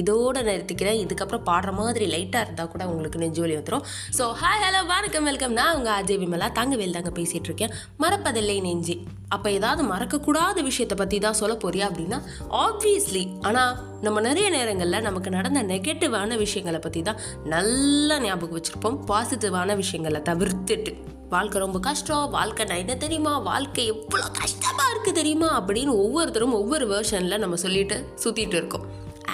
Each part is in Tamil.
இதோட நிறுத்திக்கிறேன். இதுக்கப்புறம் பாடுற மாதிரி லைட்டாக இருந்தால் கூட உங்களுக்கு நெஞ்சு வலி வந்துடும். ஸோ ஹாய் ஹலோ வணக்கம் வெல்கம், நான் உங்கள் RJ விமலா தங்கவேல் தாங்க பேசிகிட்டு இருக்கேன். மறப்பதில்லை நெஞ்சு. அப்போ ஏதாவது மறக்கக்கூடாத விஷயத்தை பற்றி தான் சொல்ல போறியா அப்படின்னா ஆப்வியஸ்லி. ஆனால் நம்ம நிறைய நேரங்களில் நமக்கு நடந்த நெகட்டிவான விஷயங்களை பற்றி தான் நல்லா ஞாபகம் வச்சுருப்போம், பாசிட்டிவான விஷயங்களை தவிர்த்துட்டு. வாழ்க்கை ரொம்ப கஷ்டம், வாழ்க்கை நான் என்ன தெரியுமா, வாழ்க்கை எவ்வளோ கஷ்டமாக இருக்குது தெரியுமா அப்படின்னு ஒவ்வொருத்தரும் ஒவ்வொரு வேர்ஷனில் நம்ம சொல்லிட்டு சுற்றிட்டு இருக்கோம்.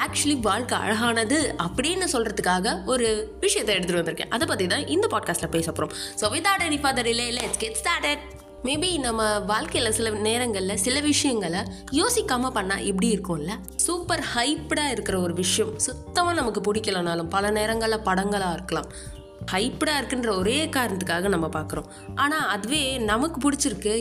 ஆக்சுவலி வாழ்க்கை அழகானது அப்படின்னு சொல்கிறதுக்காக ஒரு விஷயத்தை எடுத்துகிட்டு வந்திருக்கேன். அதை பற்றி தான் இந்த பாட்காஸ்ட்டில் பேச போகிறோம். So without any further delay let's get started. Maybe நம்ம வாழ்க்கையில் சில நேரங்களில் சில விஷயங்களை யோசிக்காமல் பண்ணால் எப்படி இருக்கும்ல, சூப்பர் ஹைப்டாக இருக்கிற ஒரு விஷயம் சுத்தமாக நமக்கு பிடிக்கலனாலும் பல நேரங்களில் படங்களாக இருக்கலாம், ஹைப்டாக இருக்குன்ற ஒரே காரணத்துக்காக நம்ம பார்க்குறோம். ஆனால் அதுவே நமக்கு பிடிச்சிருக்கு,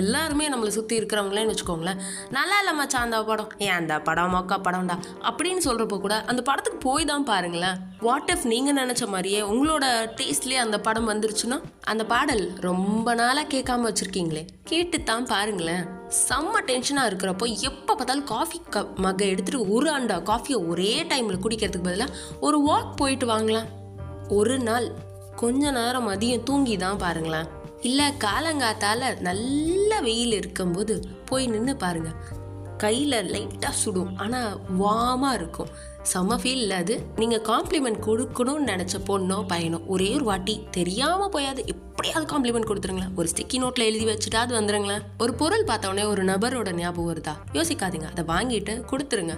எல்லாருமே நம்மளை சுற்றி இருக்கிறவங்களேன்னு வச்சுக்கோங்களேன், நல்லா இல்லைம்மாச்சா அந்த படம், ஏன் அந்த படம் மொக்கா படம்டா அப்படின்னு சொல்கிறப்போ கூட அந்த படத்துக்கு போய் தான் பாருங்களேன். வாட் இஃப் நீங்கள் நினச்ச மாதிரியே உங்களோட டேஸ்ட்லேயே அந்த படம் வந்துருச்சுன்னா, அந்த பாடல் ரொம்ப நாளாக கேட்காம வச்சுருக்கீங்களே கேட்டு தான் பாருங்களேன். செம்ம டென்ஷனாக இருக்கிறப்போ எப்போ பார்த்தாலும் காஃபி மகை எடுத்துகிட்டு ஒரு அண்டா காஃபியை ஒரே டைமில் குடிக்கிறதுக்கு பதிலாக ஒரு வாக் போயிட்டு வாங்கலாம். ஒரு நாள் கொஞ்ச நேரம் மதியம் தூங்கி தான் பாருங்களேன். இல்லை காலங்காத்தால் நல்ல வெயில் இருக்கும்போது போய் நின்று பாருங்கள், கையில் லைட்டாக சுடும் ஆனால் வார்மாக இருக்கும், செம்ம ஃபீல் இல்லாது. நீங்கள் காம்ப்ளிமெண்ட் கொடுக்கணும்னு நினச்ச பொண்ணோ பையனோ ஒரே ஒரு வாட்டி தெரியாமல் போயாது எப்படியாவது காம்ப்ளிமெண்ட் கொடுத்துருங்களேன். ஒரு ஸ்டிக்கி நோட்டில் எழுதி வச்சுட்டாவது வந்துருங்களேன். ஒரு பொருள் பார்த்தோடனே ஒரு நபரோட ஞாபகம் வருதா, யோசிக்காதீங்க, அதை வாங்கிட்டு கொடுத்துருங்க.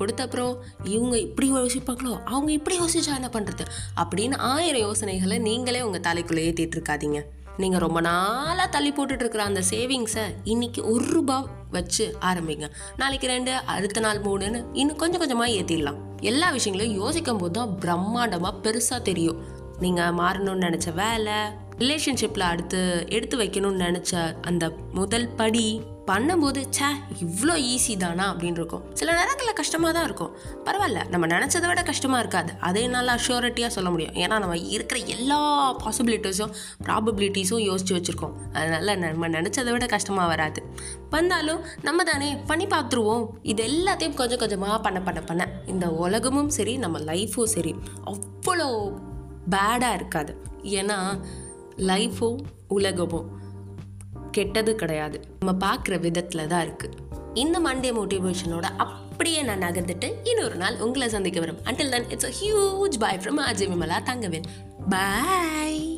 கொடுத்த அப்புறம் இவங்க இப்படி யோசிப்பாங்களோ, அவங்க இப்படி யோசிச்சா என்ன பண்ணுறது அப்படின்னு 1000 யோசனைகளை நீங்களே உங்கள் தலைக்குள்ளேயே தேட்டிருக்காதீங்க. நீங்கள் ரொம்ப நாளாக தள்ளி போட்டுட்ருக்குற அந்த சேவிங்ஸை இன்றைக்கி ₹1 வச்சு ஆரம்பிங்க, நாளைக்கு 2, அடுத்த நாள் 3ன்னு இன்னும் கொஞ்சம் கொஞ்சமாக ஏற்றிடலாம். எல்லா விஷயங்களையும் யோசிக்கும் போது தான் பிரம்மாண்டமாக பெருசாக தெரியும். நீங்கள் மாறணும்னு நினச்ச வேலை, ரிலேஷன்ஷிப்பில் அடுத்து எடுத்து வைக்கணும்னு நினச்ச அந்த முதல் படி பண்ணும்போது சே இவ்வளோ ஈஸி தானா அப்படின்னு இருக்கும். சில நேரங்களில் கஷ்டமாக தான் இருக்கும், பரவாயில்ல, நம்ம நினச்சதை விட கஷ்டமாக இருக்காது, அதே நல்லா ஷூரிட்டியாக சொல்ல முடியும். ஏன்னா நம்ம இருக்கிற எல்லா பாசிபிலிட்டிஸும் ப்ராபபிலிட்டிஸும் யோசித்து வச்சுருக்கோம். அதனால் நம்ம நினச்சதை விட கஷ்டமாக வராது. வந்தாலும் நம்ம தானே பண்ணி பார்த்துருவோம். இது எல்லாத்தையும் கொஞ்சம் கொஞ்சமாக பண்ண இந்த உலகமும் சரி நம்ம லைஃபும் சரி அவ்வளோ பேடாக இருக்காது. ஏன்னா லைஃபோ உலகமோ கெட்டது கிடையாது, நம்ம பார்க்குற விதத்தில் தான் இருக்குது. இந்த மண்டே மோட்டிவேஷனோட அப்படியே நான் நகர்ந்துட்டு இன்னொரு நாள் உங்களை சந்திக்க வரும். Until then, it's a huge bye from RJ Vimala Thangavel. Bye.